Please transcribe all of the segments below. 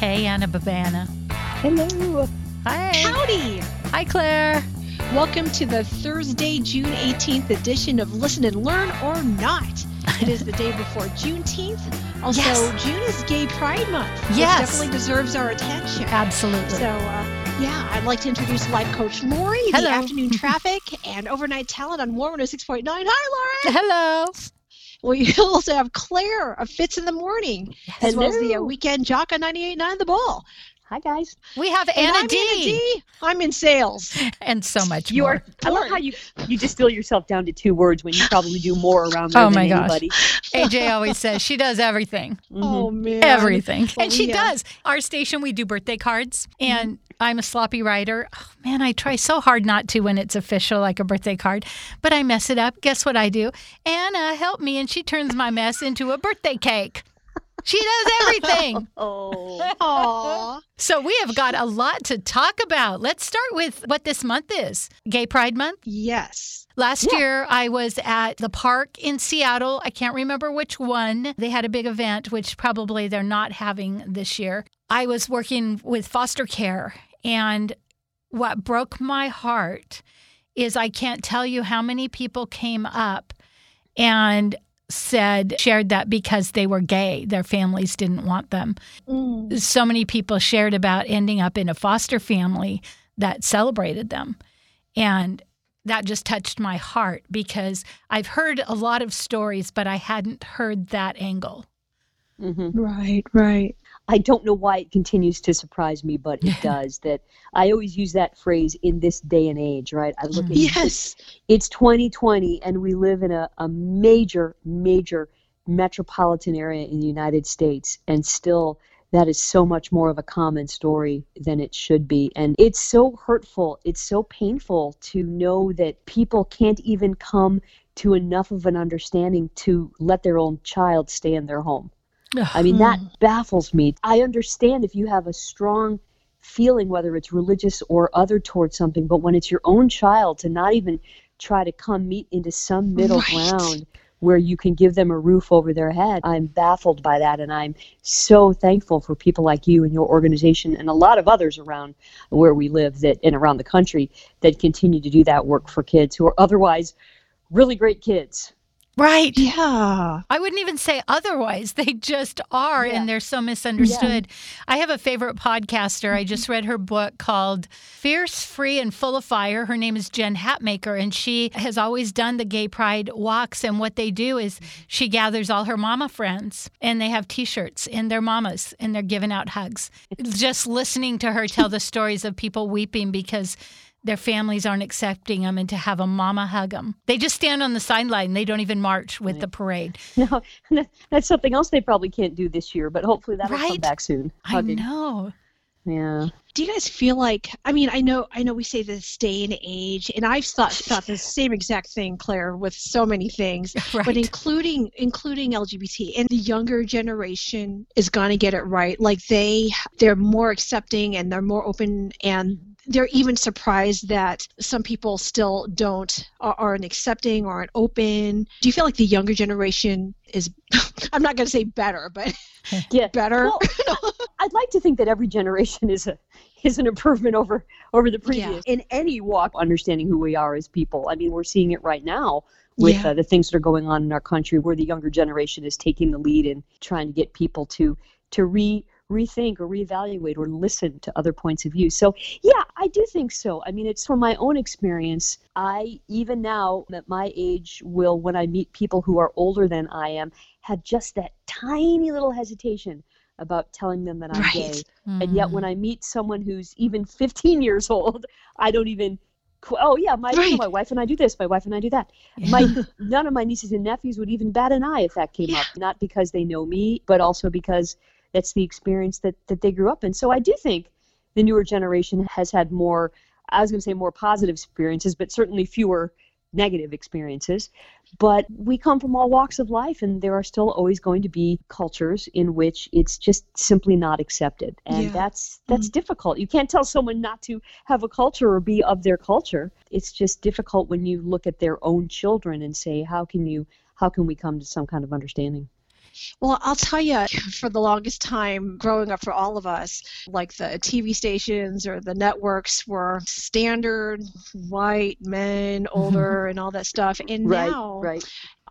Hey, Anna Babana. Hello. Hi. Howdy. Hi, Claire. Welcome to the Thursday, June 18th edition of Listen and Learn or Not. It is the day before Juneteenth. Also, yes. June is Gay Pride Month. Yes. It definitely deserves our attention. Absolutely. So, yeah, I'd like to introduce Life Coach Laurie, Hello. The afternoon traffic, and overnight talent on Warm 106.9. Hi, Laurie. Hello. We also have Claire of Fits in the Morning, Hello. As well as the Weekend Jock on 98.9 The Ball. Hi, guys. We have Anna D. Anna D. I'm in sales. And so much more. I love how you distill yourself down to two words when you probably do more around there than anybody. AJ always says she does everything. Mm-hmm. Oh, man. Everything. Well, and she does. Our station, we do birthday cards. And I'm a sloppy writer. Oh, man, I try so hard not to when it's official, like a birthday card. But I mess it up. Guess what I do? Anna, help me. And she turns my mess into a birthday cake. She does everything. Oh. So we have got a lot to talk about. Let's start with what this month is. Gay Pride Month? Yes. Last year, I was at the park in Seattle. I can't remember which one. They had a big event, which probably they're not having this year. I was working with foster care, and what broke my heart is I can't tell you how many people came up and shared that because they were gay, their families didn't want them. So many people shared about ending up in a foster family that celebrated them. And that just touched my heart because I've heard a lot of stories, but I hadn't heard that angle. Mm-hmm. Right. I don't know why it continues to surprise me, but it does. That I always use that phrase in this day and age, right? I look at it's 2020, and we live in a major, major metropolitan area in the United States, and still that is so much more of a common story than it should be. And it's so hurtful, it's so painful to know that people can't even come to enough of an understanding to let their own child stay in their home. I mean, that baffles me. I understand if you have a strong feeling, whether it's religious or other towards something, but when it's your own child, to not even try to come meet into some middle ground where you can give them a roof over their head, I'm baffled by that. And I'm so thankful for people like you and your organization and a lot of others around where we live and around the country that continue to do that work for kids who are otherwise really great kids. Right. Yeah. I wouldn't even say otherwise. They just are, and they're so misunderstood. Yeah. I have a favorite podcaster. I just read her book called Fierce, Free, and Full of Fire. Her name is Jen Hatmaker, and she has always done the gay pride walks. And what they do is she gathers all her mama friends, and they have T-shirts, and they're mamas, and they're giving out hugs. Just listening to her tell the stories of people weeping because their families aren't accepting them, and to have a mama hug them. They just stand on the sideline. They don't even march with the parade. No, that's something else they probably can't do this year, but hopefully that'll come back soon. Hugging. I know. Yeah. Do you guys feel like, I mean, I know we say this day and age, and I've thought the same exact thing, Claire, with so many things, but including LGBT, and the younger generation is going to get it right. Like they're more accepting, and they're more open, and they're even surprised that some people still aren't accepting or aren't open. Do you feel like the younger generation is, I'm not going to say better, but better? Well, I'd like to think that every generation is an improvement over the previous. Yeah. In any walk, understanding who we are as people. I mean, we're seeing it right now with the things that are going on in our country, where the younger generation is taking the lead and trying to get people to rethink or reevaluate or listen to other points of view. So, yeah, I do think so. I mean, it's from my own experience. I, even now at my age, will, when I meet people who are older than I am, have just that tiny little hesitation about telling them that I'm gay. And yet when I meet someone who's even 15 years old, I don't even... my wife and I do this, my wife and I do that. None of my nieces and nephews would even bat an eye if that came up. Not because they know me, but also because that's the experience that they grew up in. So I do think the newer generation has had more positive experiences, but certainly fewer negative experiences, but we come from all walks of life, and there are still always going to be cultures in which it's just simply not accepted, and that's difficult. You can't tell someone not to have a culture or be of their culture. It's just difficult when you look at their own children and say, how can we come to some kind of understanding? Well, I'll tell you, for the longest time growing up for all of us, like the TV stations or the networks were standard white men, older, and all that stuff. And now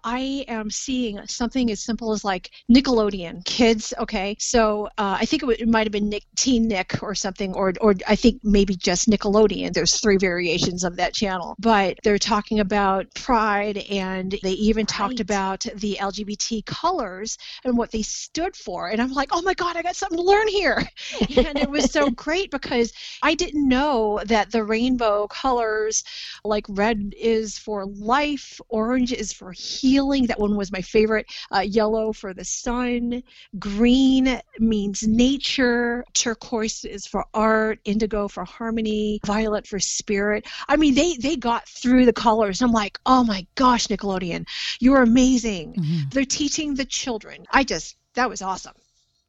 I am seeing something as simple as like Nickelodeon. Kids, okay, so I think it might have been Teen Nick or something, or I think maybe just Nickelodeon. There's 3 variations of that channel. But they're talking about pride, and they even talked about the LGBT colors and what they stood for. And I'm like, oh my God, I got something to learn here. And it was so great because I didn't know that the rainbow colors, like red is for life, orange is for healing. That one was my favorite. Yellow for the sun. Green means nature. Turquoise is for art. Indigo for harmony. Violet for spirit. I mean, they got through the colors. I'm like, oh my gosh, Nickelodeon, you're amazing. Mm-hmm. They're teaching the children. That was awesome.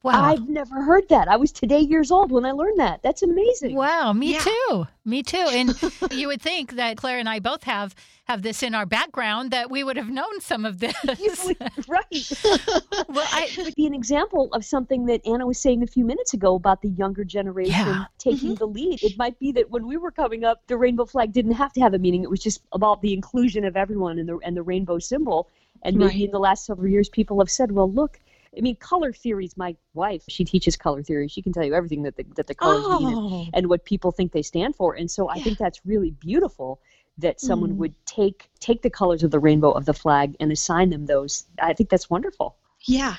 Wow. I've never heard that. I was today years old when I learned that. That's amazing. Wow, me too. Me too. And you would think that Claire and I both have this in our background that we would have known some of this. Well, it would be an example of something that Anna was saying a few minutes ago about the younger generation taking the lead. It might be that when we were coming up, the rainbow flag didn't have to have a meaning. It was just about the inclusion of everyone and the rainbow symbol. And maybe in the last several years, people have said, well, look, I mean, color theory is my wife. She teaches color theory. She can tell you everything that the colors mean and what people think they stand for. And so I think that's really beautiful that someone would take the colors of the rainbow of the flag and assign them those. I think that's wonderful. Yeah.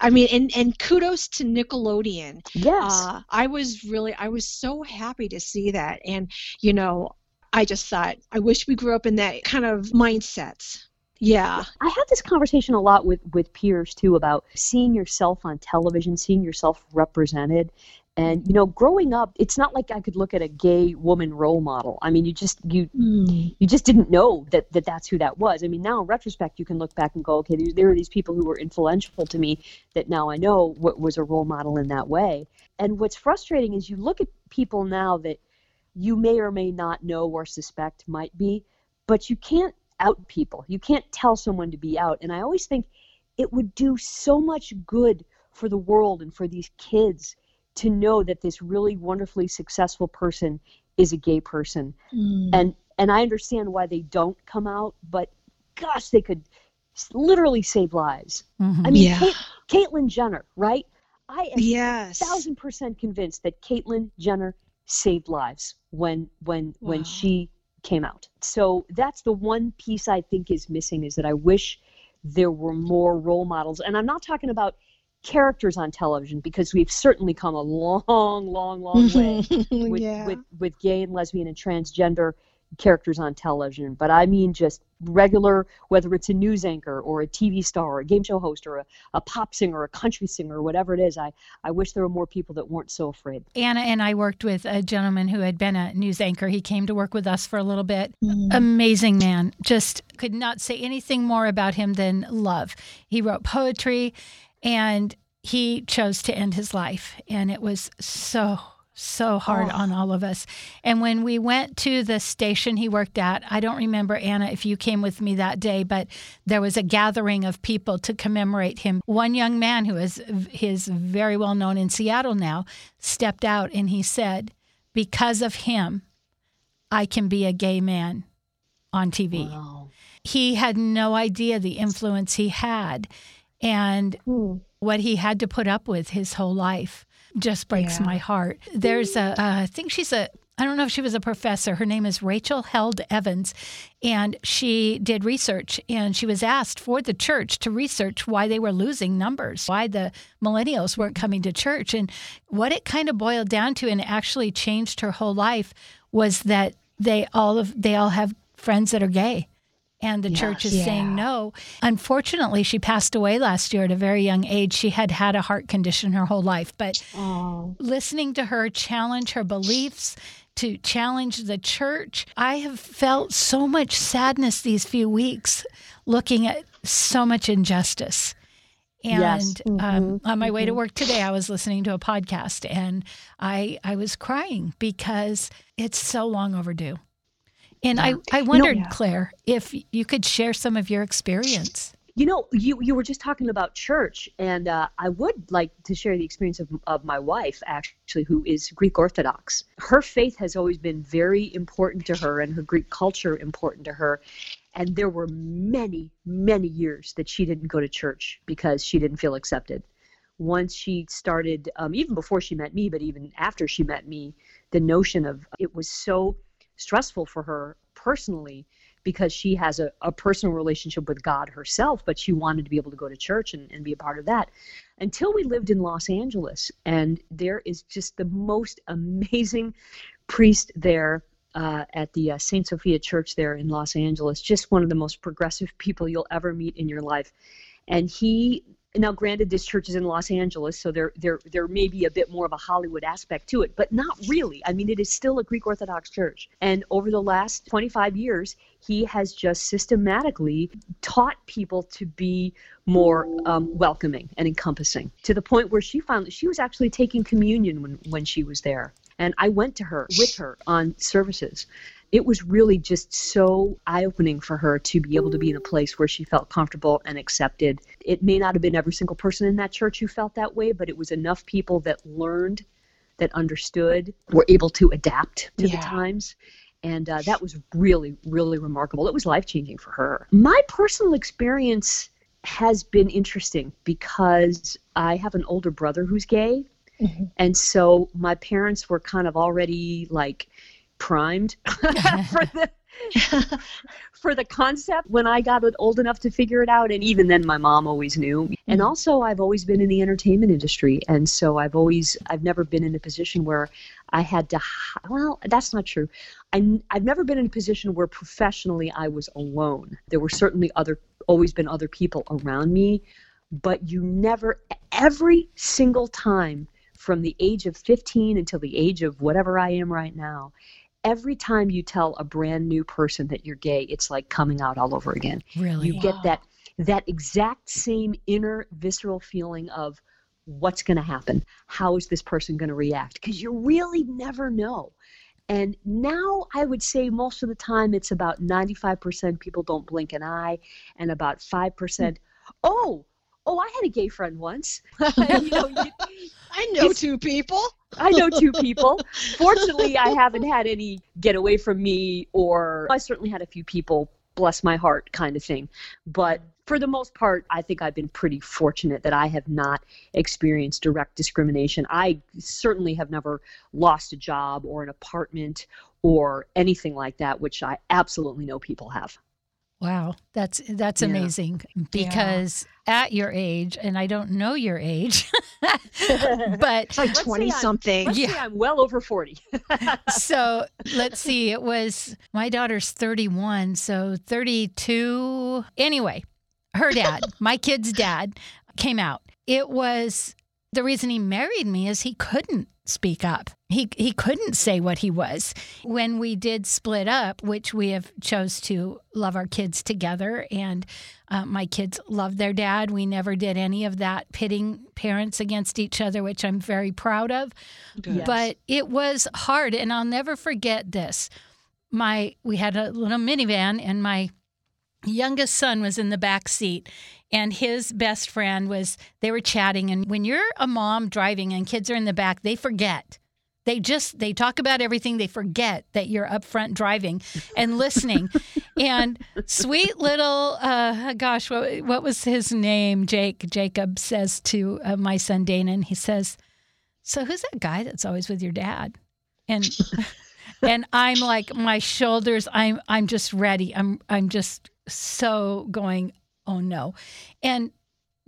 I mean, and kudos to Nickelodeon. Yes. I was so happy to see that. And, you know, I just thought, I wish we grew up in that kind of mindset. Yeah. I had this conversation a lot with peers, too, about seeing yourself on television, seeing yourself represented. And, you know, growing up, it's not like I could look at a gay woman role model. I mean, you just didn't know that's who that was. I mean, now in retrospect, you can look back and go, okay, there are these people who were influential to me that now I know what was a role model in that way. And what's frustrating is you look at people now that you may or may not know or suspect might be, but you can't out people. You can't tell someone to be out. And I always think it would do so much good for the world and for these kids to know that this really wonderfully successful person is a gay person. Mm. And I understand why they don't come out, but gosh, they could literally save lives. Mm-hmm. I mean, Caitlyn Jenner, right? I am 1,000% convinced that Caitlyn Jenner saved lives when she came out. So that's the one piece I think is missing, is that I wish there were more role models. And I'm not talking about characters on television, because we've certainly come a long way with gay and lesbian and transgender characters on television. But I mean just regular, whether it's a news anchor or a TV star or a game show host or a pop singer or a country singer or whatever it is, I wish there were more people that weren't so afraid. Anna and I worked with a gentleman who had been a news anchor. He came to work with us for a little bit. Mm. Amazing man. Just could not say anything more about him than love. He wrote poetry, and he chose to end his life. And it was so hard on all of us. And when we went to the station he worked at, I don't remember, Anna, if you came with me that day, but there was a gathering of people to commemorate him. One young man who is very well known in Seattle now stepped out and he said, because of him, I can be a gay man on TV. Wow. He had no idea the influence he had and what he had to put up with his whole life. Just breaks my heart. There's I think I don't know if she was a professor. Her name is Rachel Held Evans, and she did research, and she was asked for the church to research why they were losing numbers, why the millennials weren't coming to church. And what it kind of boiled down to, and actually changed her whole life, was that they all have friends that are gay. And the church is saying no. Unfortunately, she passed away last year at a very young age. She had a heart condition her whole life. But listening to her challenge her beliefs, to challenge the church. I have felt so much sadness these few weeks looking at so much injustice. And yes. On my way to work today, I was listening to a podcast, and I was crying because it's so long overdue. And I wondered, Claire, if you could share some of your experience. You know, you were just talking about church, and I would like to share the experience of my wife, actually, who is Greek Orthodox. Her faith has always been very important to her, and her Greek culture important to her. And there were many, many years that she didn't go to church because she didn't feel accepted. Once she started, even before she met me, but even after she met me, the notion of it was so stressful for her personally because she has a personal relationship with God herself, but she wanted to be able to go to church and be a part of that. Until we lived in Los Angeles, and there is just the most amazing priest there at the Saint Sophia Church there in Los Angeles, just one of the most progressive people you'll ever meet in your life. And he, now granted this church is in Los Angeles, so there may be a bit more of a Hollywood aspect to it, but not really. I mean, it is still a Greek Orthodox church. And over the last 25 years, he has just systematically taught people to be more welcoming and encompassing, to the point where she was actually taking communion when she was there. And I went to her, with her, on services. It was really just so eye-opening for her to be able to be in a place where she felt comfortable and accepted. It may not have been every single person in that church who felt that way, but it was enough people that learned, that understood, were able to adapt to the times. And that was really, really remarkable. It was life-changing for her. My personal experience has been interesting because I have an older brother who's gay. Mm-hmm. And so my parents were kind of already like primed for the concept when I got old enough to figure it out. And even then my mom always knew. Mm-hmm. And also I've always been in the entertainment industry. And so I've never been in a position where I had to, well, that's not true. I've never been in a position where professionally I was alone. There were certainly always been other people around me, but every single time from the age of 15 until the age of whatever I am right now, every time you tell a brand new person that you're gay, it's like coming out all over again. Really? You get that exact same inner visceral feeling of what's going to happen? How is this person going to react? Because you really never know. And now I would say most of the time it's about 95% people don't blink an eye, and about 5%, oh, I had a gay friend once. I know two people. I know two people. Fortunately, I haven't had any get away from me, or I certainly had a few people, bless my heart kind of thing. But for the most part, I think I've been pretty fortunate that I have not experienced direct discrimination. I certainly have never lost a job or an apartment or anything like that, which I absolutely know people have. Wow, that's amazing, because at your age, and I don't know your age, but it's like 20-something. Let's say I'm well over 40. So let's see, it was, my daughter's 31, so 32. Anyway, her dad, my kid's dad, came out. It was, the reason he married me is he couldn't speak up. He couldn't say what he was. When we did split up, which we have chose to love our kids together, and my kids love their dad. We never did any of that pitting parents against each other, which I'm very proud of. Yes. But it was hard, and I'll never forget this. We had a little minivan, and my youngest son was in the back seat, and his best friend they were chatting. And when you're a mom driving and kids are in the back, they forget. They talk about everything. They forget that you're up front driving and listening. And sweet little, what was his name? Jacob says to my son, Dana, and he says, "So who's that guy that's always with your dad?" And and I'm like, my shoulders, I'm just ready. I'm just so going, oh no. And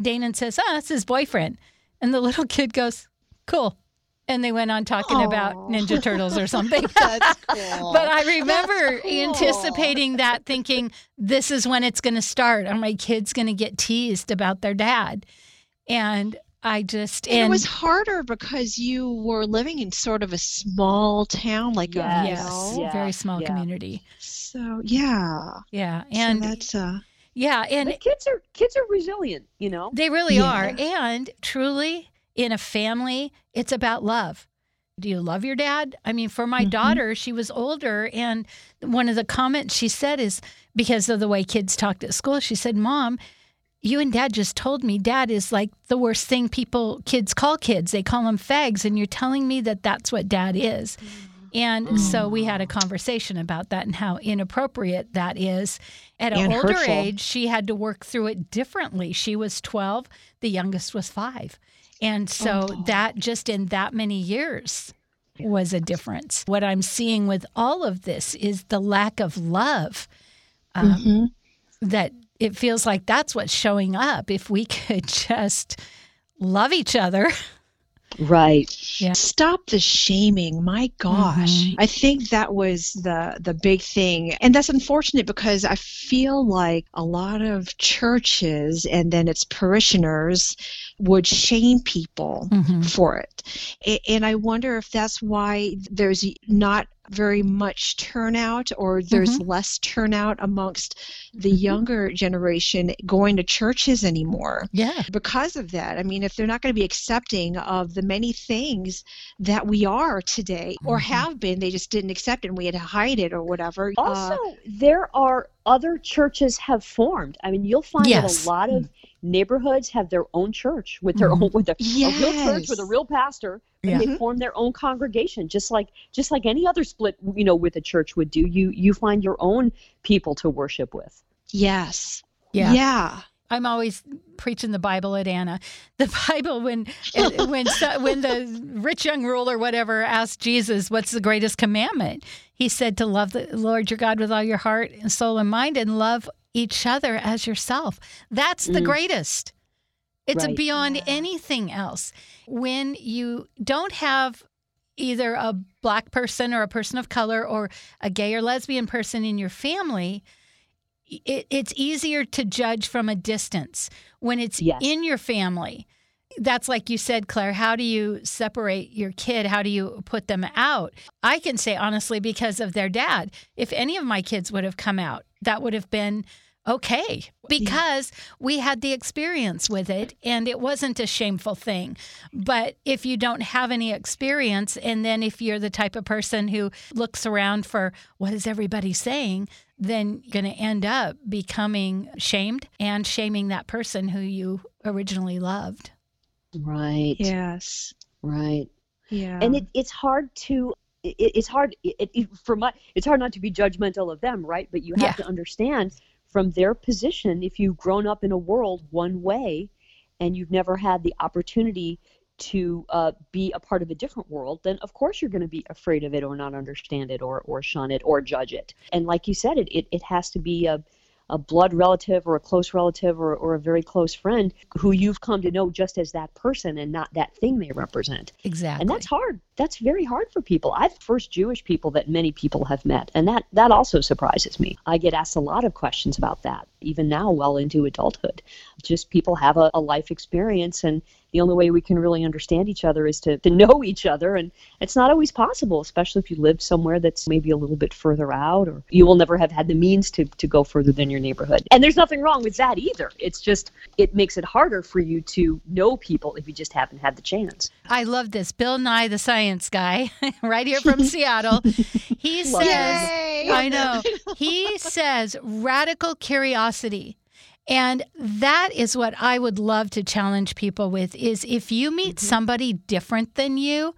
Dana says, that's his boyfriend. And the little kid goes, cool. And they went on talking about Ninja Turtles or something. That's cool. But I remember anticipating that, thinking, this is when it's going to start. Are my kids going to get teased about their dad? And I just, and it was harder because you were living in sort of a small town, like very small community. So and so that's and the kids are resilient, you know. They really are, and truly in a family, it's about love. Do you love your dad? I mean, for my daughter, she was older, and one of the comments she said is because of the way kids talked at school. She said, "Mom, you and Dad just told me Dad is like the worst thing kids call kids. They call them fags, and you're telling me that that's what Dad is." And so we had a conversation about that and how inappropriate that is. At an older age, she had to work through it differently. She was 12. The youngest was 5. And so that just in that many years was a difference. What I'm seeing with all of this is the lack of love that it feels like that's what's showing up. If we could just love each other. Right. Yeah. Stop the shaming. My gosh. I think that was the big thing. And that's unfortunate because I feel like a lot of churches and then its parishioners would shame people for it. And I wonder if that's why there's not very much turnout, or there's less turnout amongst the younger generation going to churches anymore. Yeah. Because of that. I mean, if they're not going to be accepting of the many things that we are today or have been, they just didn't accept it and we had to hide it or whatever. Also, there are other churches have formed. I mean, you'll find that a lot of neighborhoods have their own church with their own a real church with a real pastor, but they form their own congregation, just like any other split, you know, with a church would do. You find your own people to worship with. Yes. Yeah. Yeah. I'm always preaching the Bible at Anna. The Bible, when the rich young ruler, whatever, asked Jesus, "What's the greatest commandment?" He said to love the Lord your God with all your heart and soul and mind, and love each other as yourself. That's the greatest. It's beyond anything else. When you don't have either a black person or a person of color or a gay or lesbian person in your family, it's easier to judge from a distance. When it's in your family, that's like you said, Claire, how do you separate your kid? How do you put them out? I can say honestly, because of their dad, if any of my kids would have come out, that would have been okay, because we had the experience with it and it wasn't a shameful thing. But if you don't have any experience, and then if you're the type of person who looks around for what is everybody saying, then you're going to end up becoming shamed and shaming that person who you originally loved. Right. Yes. Right. Yeah. And it's hard not to be judgmental of them, right? But you have to understand from their position, if you've grown up in a world one way and you've never had the opportunity to be a part of a different world, then of course you're going to be afraid of it or not understand it or shun it or judge it. And like you said, it has to be a blood relative or a close relative or a very close friend who you've come to know just as that person and not that thing they represent. Exactly. And that's hard. That's very hard for people. I'm the first Jewish people that many people have met, and that also surprises me. I get asked a lot of questions about that, even now well into adulthood. Just people have a life experience, and the only way we can really understand each other is to know each other, and it's not always possible, especially if you live somewhere that's maybe a little bit further out, or you will never have had the means to go further than your neighborhood. And there's nothing wrong with that either. It's just, it makes it harder for you to know people if you just haven't had the chance. I love this. Bill Nye, the science guy, right here from Seattle, he says, he says radical curiosity. And that is what I would love to challenge people with, is if you meet somebody different than you,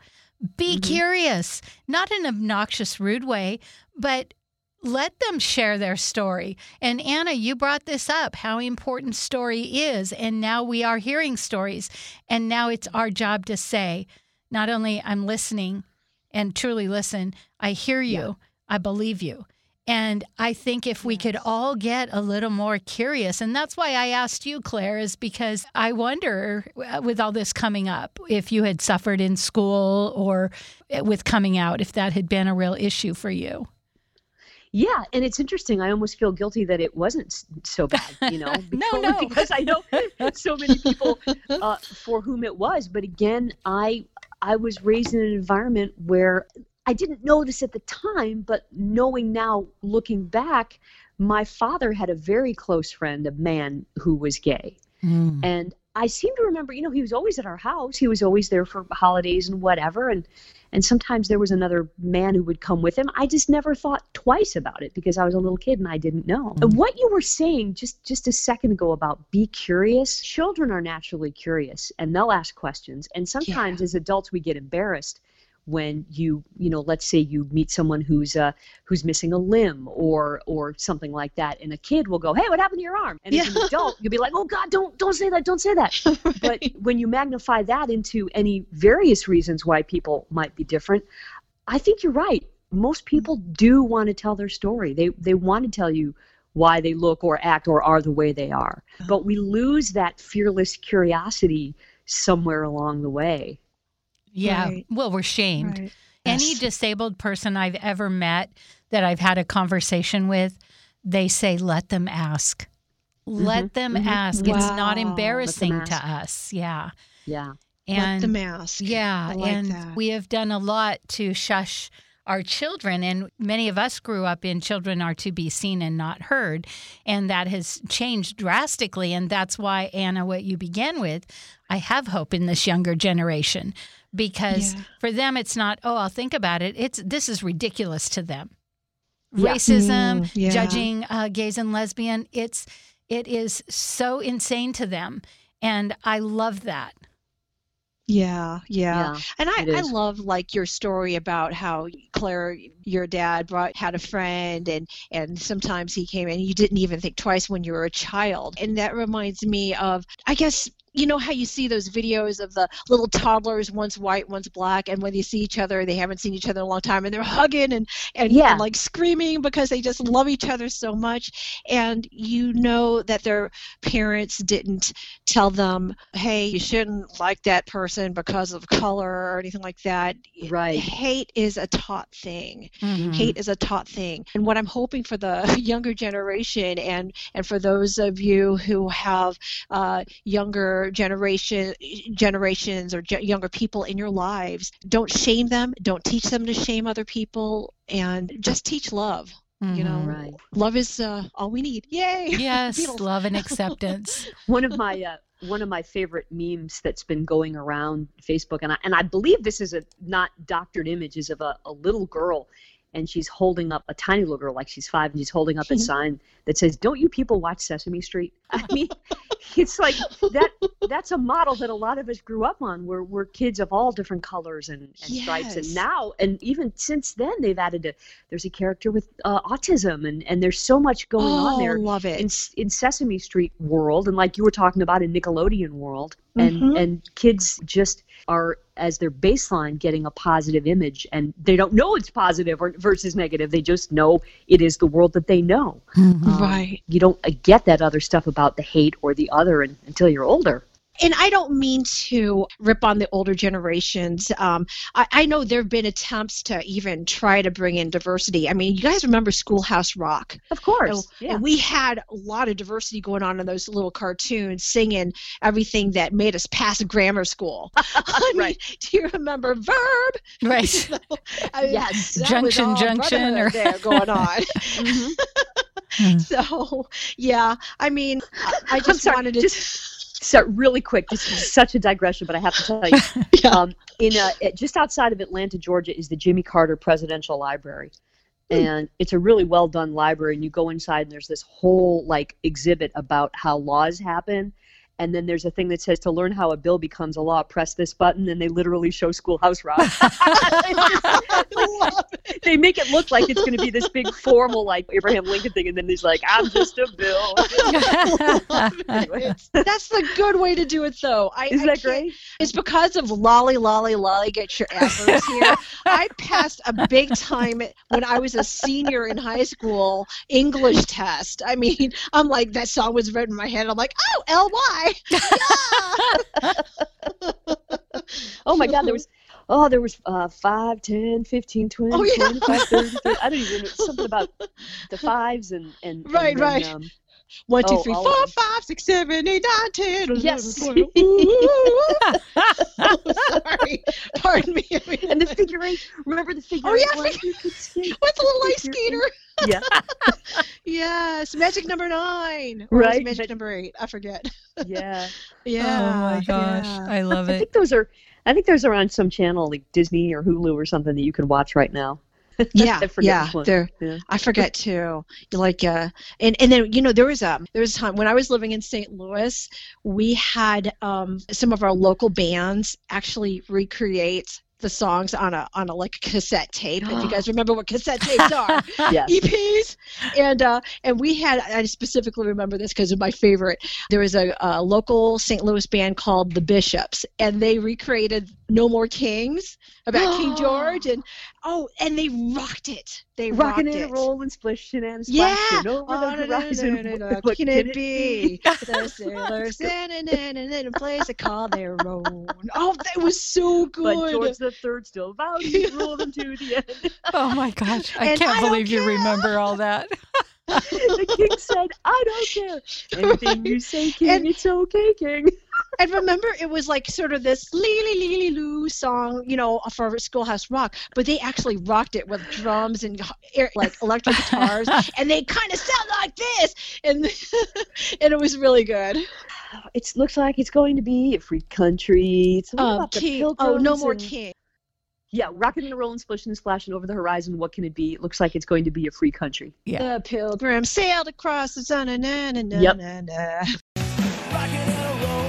be curious, not in an obnoxious, rude way, but let them share their story. And Anna, you brought this up, how important story is. And now we are hearing stories. And now it's our job to say, not only I'm listening and truly listen, I hear you, I believe you. And I think if we could all get a little more curious, and that's why I asked you, Claire, is because I wonder with all this coming up, if you had suffered in school or with coming out, if that had been a real issue for you. Yeah, and it's interesting. I almost feel guilty that it wasn't so bad, you know. No, because I know so many people for whom it was. But again, I was raised in an environment where I didn't know this at the time, but knowing now, looking back, my father had a very close friend, a man who was gay. Mm. And I seem to remember, you know, he was always at our house. He was always there for holidays and whatever. And sometimes there was another man who would come with him. I just never thought twice about it because I was a little kid and I didn't know. Mm. And what you were saying just a second ago about be curious, children are naturally curious and they'll ask questions. And sometimes as adults we get embarrassed when you know, let's say you meet someone who's missing a limb or something like that, and a kid will go, "Hey, what happened to your arm?" And as an adult, you'll be like, "Oh God, don't say that, don't say that." Right. But when you magnify that into any various reasons why people might be different, I think you're right. Most people do want to tell their story. They want to tell you why they look or act or are the way they are. But we lose that fearless curiosity somewhere along the way. Yeah. Right. Well, we're shamed. Right. Any disabled person I've ever met that I've had a conversation with, they say, let them ask. Let them ask. Wow. It's not embarrassing to us. Yeah. Yeah. And, let them ask. Yeah. And we have done a lot to shush our children. And many of us grew up in children are to be seen and not heard. And that has changed drastically. And that's why, Anna, what you began with, I have hope in this younger generation. Because for them, it's not, oh, I'll think about it. This is ridiculous to them. Yeah. Racism, judging gays and lesbian, it is so insane to them. And I love that. Yeah. And I love like your story about how Claire, your dad had a friend and sometimes he came in, you didn't even think twice when you were a child. And that reminds me of, I guess, you know how you see those videos of the little toddlers, one's white, one's black, and when they see each other, they haven't seen each other in a long time, and they're hugging and like screaming because they just love each other so much. And you know that their parents didn't tell them, hey, you shouldn't like that person because of color or anything like that. Right. Hate is a taught thing. Mm-hmm. Hate is a taught thing. And what I'm hoping for the younger generation and for those of you who have younger generations or younger people in your lives, don't shame them, don't teach them to shame other people, and just teach love. You know, right. Love is all we need. Yay! Yes, love and acceptance. One of my favorite memes that's been going around Facebook, and I believe this is a not doctored image, is of a little girl. And she's holding up, a tiny little girl, like she's 5, and she's holding up a sign that says, "Don't you people watch Sesame Street?" I mean, it's like that's a model that a lot of us grew up on, where we're kids of all different colors and stripes. And now, and even since then, they've added there's a character with autism, and there's so much going on there. Oh, love it. In Sesame Street world, and like you were talking about in Nickelodeon world, and kids just are, as their baseline, getting a positive image, and they don't know it's positive or versus negative. They just know it is the world that they know. Right. You don't get that other stuff about the hate or the other until you're older. And I don't mean to rip on the older generations. I know there have been attempts to even try to bring in diversity. I mean, you guys remember Schoolhouse Rock? Of course. You know, and we had a lot of diversity going on in those little cartoons, singing everything that made us pass grammar school. I mean, do you remember verb? Right. So, yes. Junction. Or there going on. So, yeah. I mean, I just wanted to... So really quick, this is such a digression, but I have to tell you, just outside of Atlanta, Georgia, is the Jimmy Carter Presidential Library. And it's a really well-done library, and you go inside, and there's this whole, like, exhibit about how laws happen. And then there's a thing that says, to learn how a bill becomes a law, press this button, and they literally show Schoolhouse Rock. They make it look like it's going to be this big formal, like, Abraham Lincoln thing, and then he's like, I'm just a bill. That's the good way to do it, though. Isn't that great? It's because of lolly, get your adverbs here. I passed a big time, when I was a senior in high school, English test. I mean, I'm like, that song was right in my head. I'm like, oh, L-Y. Oh my God, there was oh, there was 5, 10, 15, 20, oh, yeah. 25, 30, 30. I don't even know. Something about the fives and right, and then, right. 1, 2, 3, 4, 5, 6, 7, 8, 9, 10. Yes. 11, 12. Oh, sorry. Pardon me. And the figure eight. Remember the figure eight? Oh, yeah. What's a little ice skater? Yeah. Yes. Magic number 9. Or right. Magic number 8. I forget. Yeah. Yeah. Oh, my gosh. Yeah. I love it. I think those are on some channel like Disney or Hulu or something that you can watch right now. Yeah, yeah. I forget too. Like, and then there was a time when I was living in St. Louis, we had some of our local bands actually recreate the songs on a like cassette tape. If you guys remember what cassette tapes are, yes. EPs, and we had. I specifically remember this because of my favorite. There was a local St. Louis band called The Bishops, and they recreated "No More Kings" about King George, and they rocked it. They rocking rocked it. Roll and splish and splash. Yeah. And over the horizon. What can it be? The sailors in a place they call their own. Oh, that was so good. But George the Third still vowed to rule them to the end. Oh my gosh! I can't believe you remember all that. The king said, "I don't care. Anything you say, king, it's okay, king." And remember, it was like sort of this lee-lee-lee-lee-loo song, for Schoolhouse Rock, but they actually rocked it with drums and like electric guitars, and they kind of sound like this, and it was really good. It looks like it's going to be a free country. It's about the Pilgrims. Oh, no more king. Yeah, rocking and rolling, splishing and splashing over the horizon. What can it be? It looks like it's going to be a free country. Yeah. The Pilgrims sailed across the sun. Yep. Rocking and rolling,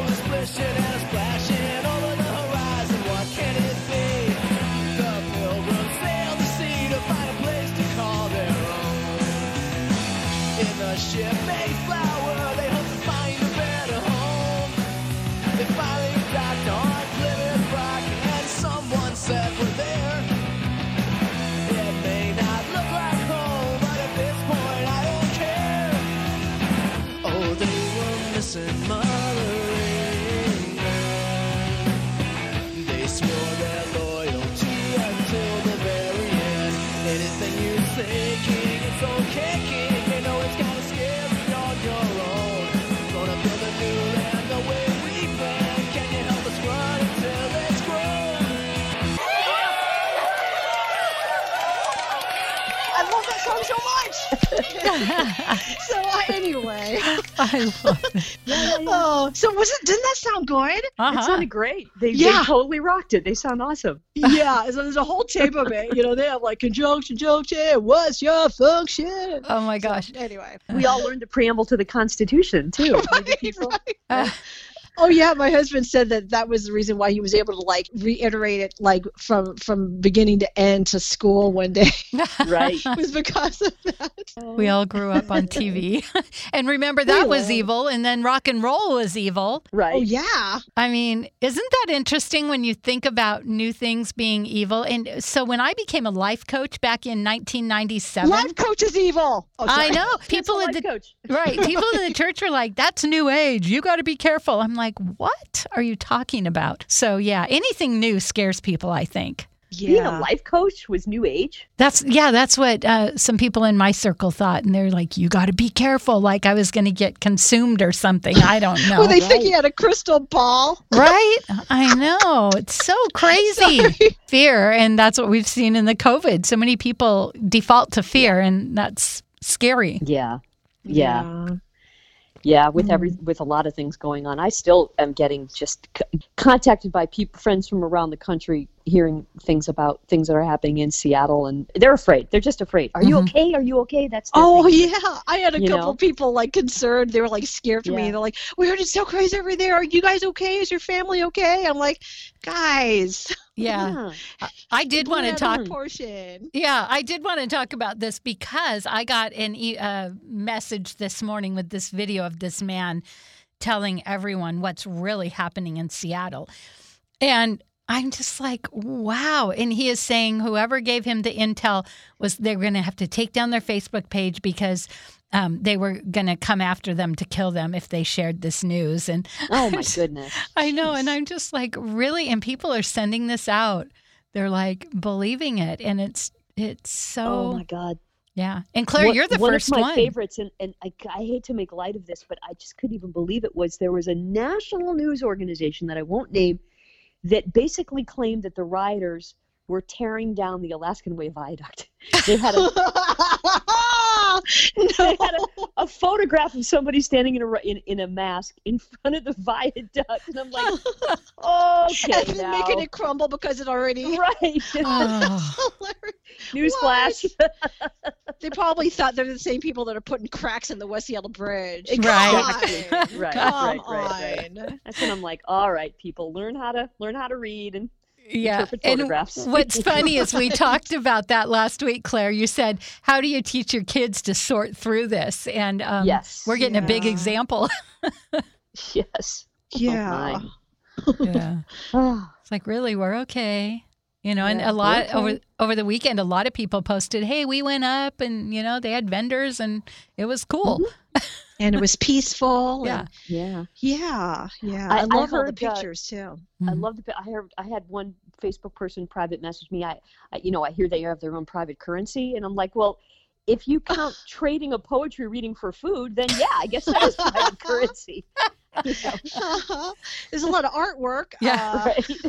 splishing and splashing over the horizon. What can it be? The Pilgrims sailed the sea to find a place to call their own. In the ship Mayflower, they hope to find a better home. They finally docked on Plymouth Rock, and someone said, so anyway, I love it. Yeah. Oh, so didn't that sound good? Uh-huh. It sounded great. They totally rocked it. They sound awesome. Yeah, so there's a whole tape of it. They have like conjunction, what's your function? Oh my gosh. So, anyway, we all learned the preamble to the Constitution too. Right. Oh yeah, my husband said that was the reason why he was able to like reiterate it like from beginning to end to school one day. Right. It was because of that. We all grew up on TV. And remember that was evil, and then rock and roll was evil. Right. Oh yeah. I mean, isn't that interesting when you think about new things being evil? And so when I became a life coach back in 1997. Life coach is evil. Oh, I know. People in the church were like, that's new age. You got to be careful. I'm like, what are you talking about? So yeah, anything new scares people, I think. Yeah. Being a life coach was new age. That's what some people in my circle thought. And they're like, you got to be careful. Like I was going to get consumed or something. I don't know. Well, they think you had a crystal ball. Right? I know. It's so crazy. Fear. And that's what we've seen in the COVID. So many people default to fear, and that's scary. Yeah. Yeah. Yeah, with a lot of things going on. I still am getting just contacted by friends from around the country, hearing things about things that are happening in Seattle, and they're afraid. They're just afraid. Are you okay? Are you okay? That's their thing. Yeah. I had a couple people like concerned. They were like scared for me. They're like, we heard it's so crazy over there. Are you guys okay? Is your family okay? I'm like, guys. Yeah. I did want to talk. Yeah, I did want to talk about this because I got an message this morning with this video of this man telling everyone what's really happening in Seattle. And I'm just like, wow. And he is saying whoever gave him the intel they're going to have to take down their Facebook page because they were going to come after them to kill them if they shared this news. And oh my goodness. I know. And I'm just like, really? And people are sending this out. They're like believing it, and it's so. Oh my God. Yeah, and Claire, you're the first one. One of my favorites, and I hate to make light of this, but I just couldn't even believe it, was there was a national news organization that I won't name that basically claimed that the rioters were tearing down the Alaskan Way Viaduct. They had a, they had a photograph of somebody standing in a mask in front of the viaduct, and I'm like, okay, and now. Making it crumble because it already right. Oh. Newsflash. They probably thought they're the same people that are putting cracks in the West Seattle Bridge. Right. Right. That's when I'm like, all right, people, learn how to read and. Yeah, and what's funny is we talked about that last week, Claire. You said, how do you teach your kids to sort through this? And yes. We're getting a big example. Yes. Yeah. Oh, yeah. It's like, really, we're okay. You know, and a lot okay. over the weekend, a lot of people posted, hey, we went up and, you know, they had vendors and it was cool. Mm-hmm. And it was peaceful. Yeah. And, yeah. I love all the pictures too. I love the. I had one Facebook person private message me. I hear they have their own private currency, and I'm like, well, if you count trading a poetry reading for food, then yeah, I guess that is private currency. You know? There's a lot of artwork. Yeah. Right.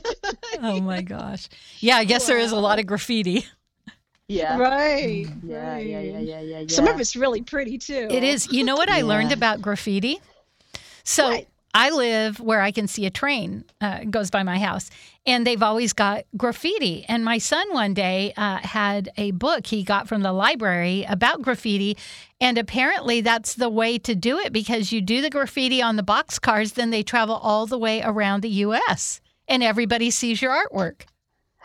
Oh my gosh. Yeah, I guess there is a lot of graffiti. Yeah. Right. Yeah. Some of it's really pretty too. It is. You know what I learned about graffiti? So what? I live where I can see a train goes by my house, and they've always got graffiti. And my son one day had a book he got from the library about graffiti, and apparently that's the way to do it, because you do the graffiti on the boxcars, then they travel all the way around the U.S. and everybody sees your artwork.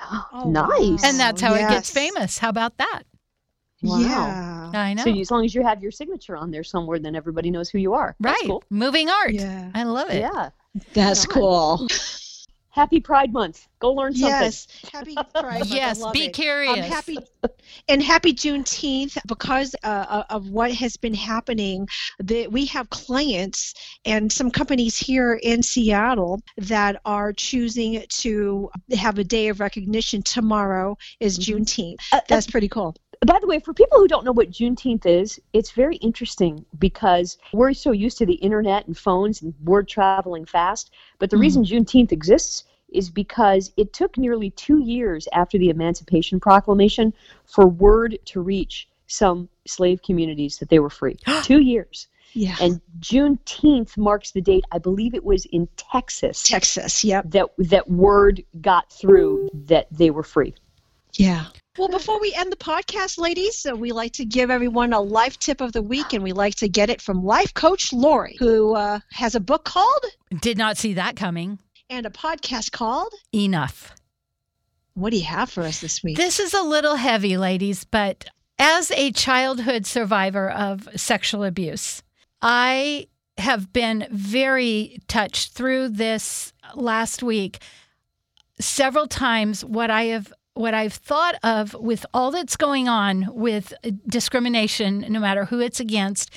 Oh, nice. And that's how it gets famous. How about that? Wow. Yeah. I know. So as long as you have your signature on there somewhere, then everybody knows who you are. That's right. Cool. Moving art. Yeah. I love it. Yeah. That's cool. Happy Pride Month. Go learn something. Yes. Happy Pride Month. Yes. Be curious. Happy Juneteenth, because of what has been happening. We have clients and some companies here in Seattle that are choosing to have a day of recognition. Tomorrow is Juneteenth. That's pretty cool. By the way, for people who don't know what Juneteenth is, it's very interesting because we're so used to the internet and phones and word traveling fast. But the reason Juneteenth exists is because it took nearly 2 years after the Emancipation Proclamation for word to reach some slave communities that they were free. 2 years. Yeah. And Juneteenth marks the date, I believe it was in Texas. Texas, yep. That word got through that they were free. Yeah. Well, before we end the podcast, ladies, so we like to give everyone a life tip of the week, and we like to get it from life coach Laurie, who has a book called... Did Not See That Coming. And a podcast called... Enough. What do you have for us this week? This is a little heavy, ladies, but as a childhood survivor of sexual abuse, I have been very touched through this last week. Several times what I've thought of with all that's going on with discrimination, no matter who it's against,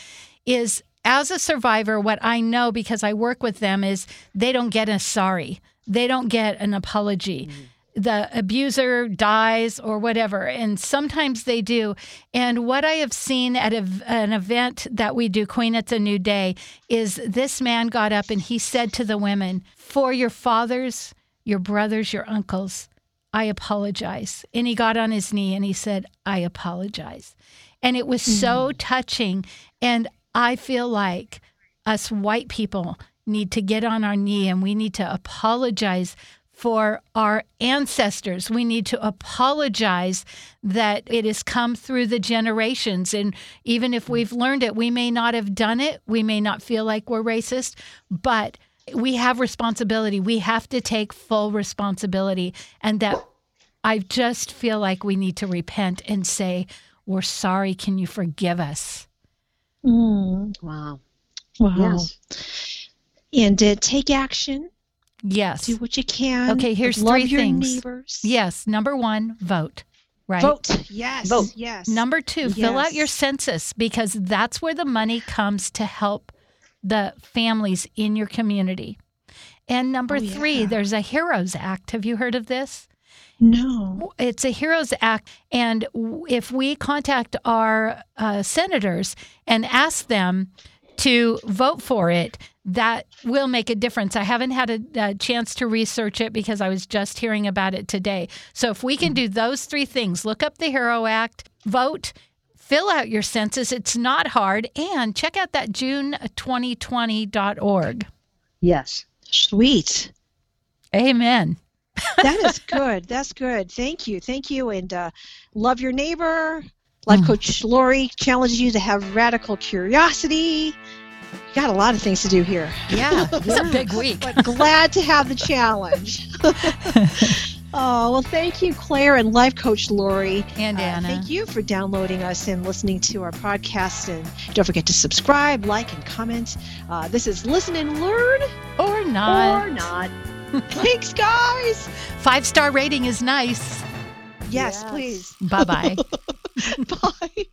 is as a survivor, what I know because I work with them is they don't get a sorry. They don't get an apology. Mm-hmm. The abuser dies or whatever, and sometimes they do. And what I have seen at an event that we do, Queen It's a New Day, is this man got up and he said to the women, for your fathers, your brothers, your uncles, I apologize. And he got on his knee and he said, I apologize. And it was so touching. And I feel like us white people need to get on our knee and we need to apologize for our ancestors. We need to apologize that it has come through the generations. And even if we've learned it, we may not have done it. We may not feel like we're racist, but we have responsibility. We have to take full responsibility. And that I just feel like we need to repent and say, we're sorry. Can you forgive us? Wow. Yes. And take action. Yes. Do what you can. Okay, here's three things. Neighbors. Yes. Number one, vote. Right. Vote. Yes. Vote. Yes. Number two, fill out your census, because that's where the money comes to help the families in your community. And number three, there's a HEROES Act. Have you heard of this? No. It's a HEROES Act, and if we contact our senators and ask them to vote for it, that will make a difference. I haven't had a chance to research it because I was just hearing about it today. So if we can do those three things, look up the HEROES Act, vote, fill out your census. It's not hard. And check out that June2020.org. Yes. Sweet. Amen. That is good. That's good. Thank you. Thank you. And love your neighbor. Life Coach Laurie challenges you to have radical curiosity. You got a lot of things to do here. Yeah, it's a big week. But glad to have the challenge. Oh, well, thank you, Claire and Life Coach Laurie. And Anna. Thank you for downloading us and listening to our podcast. And don't forget to subscribe, like, and comment. This is Listen and Learn. Or not. Or not. Thanks, guys. 5-star rating is nice. Yes, please. Bye-bye. Bye.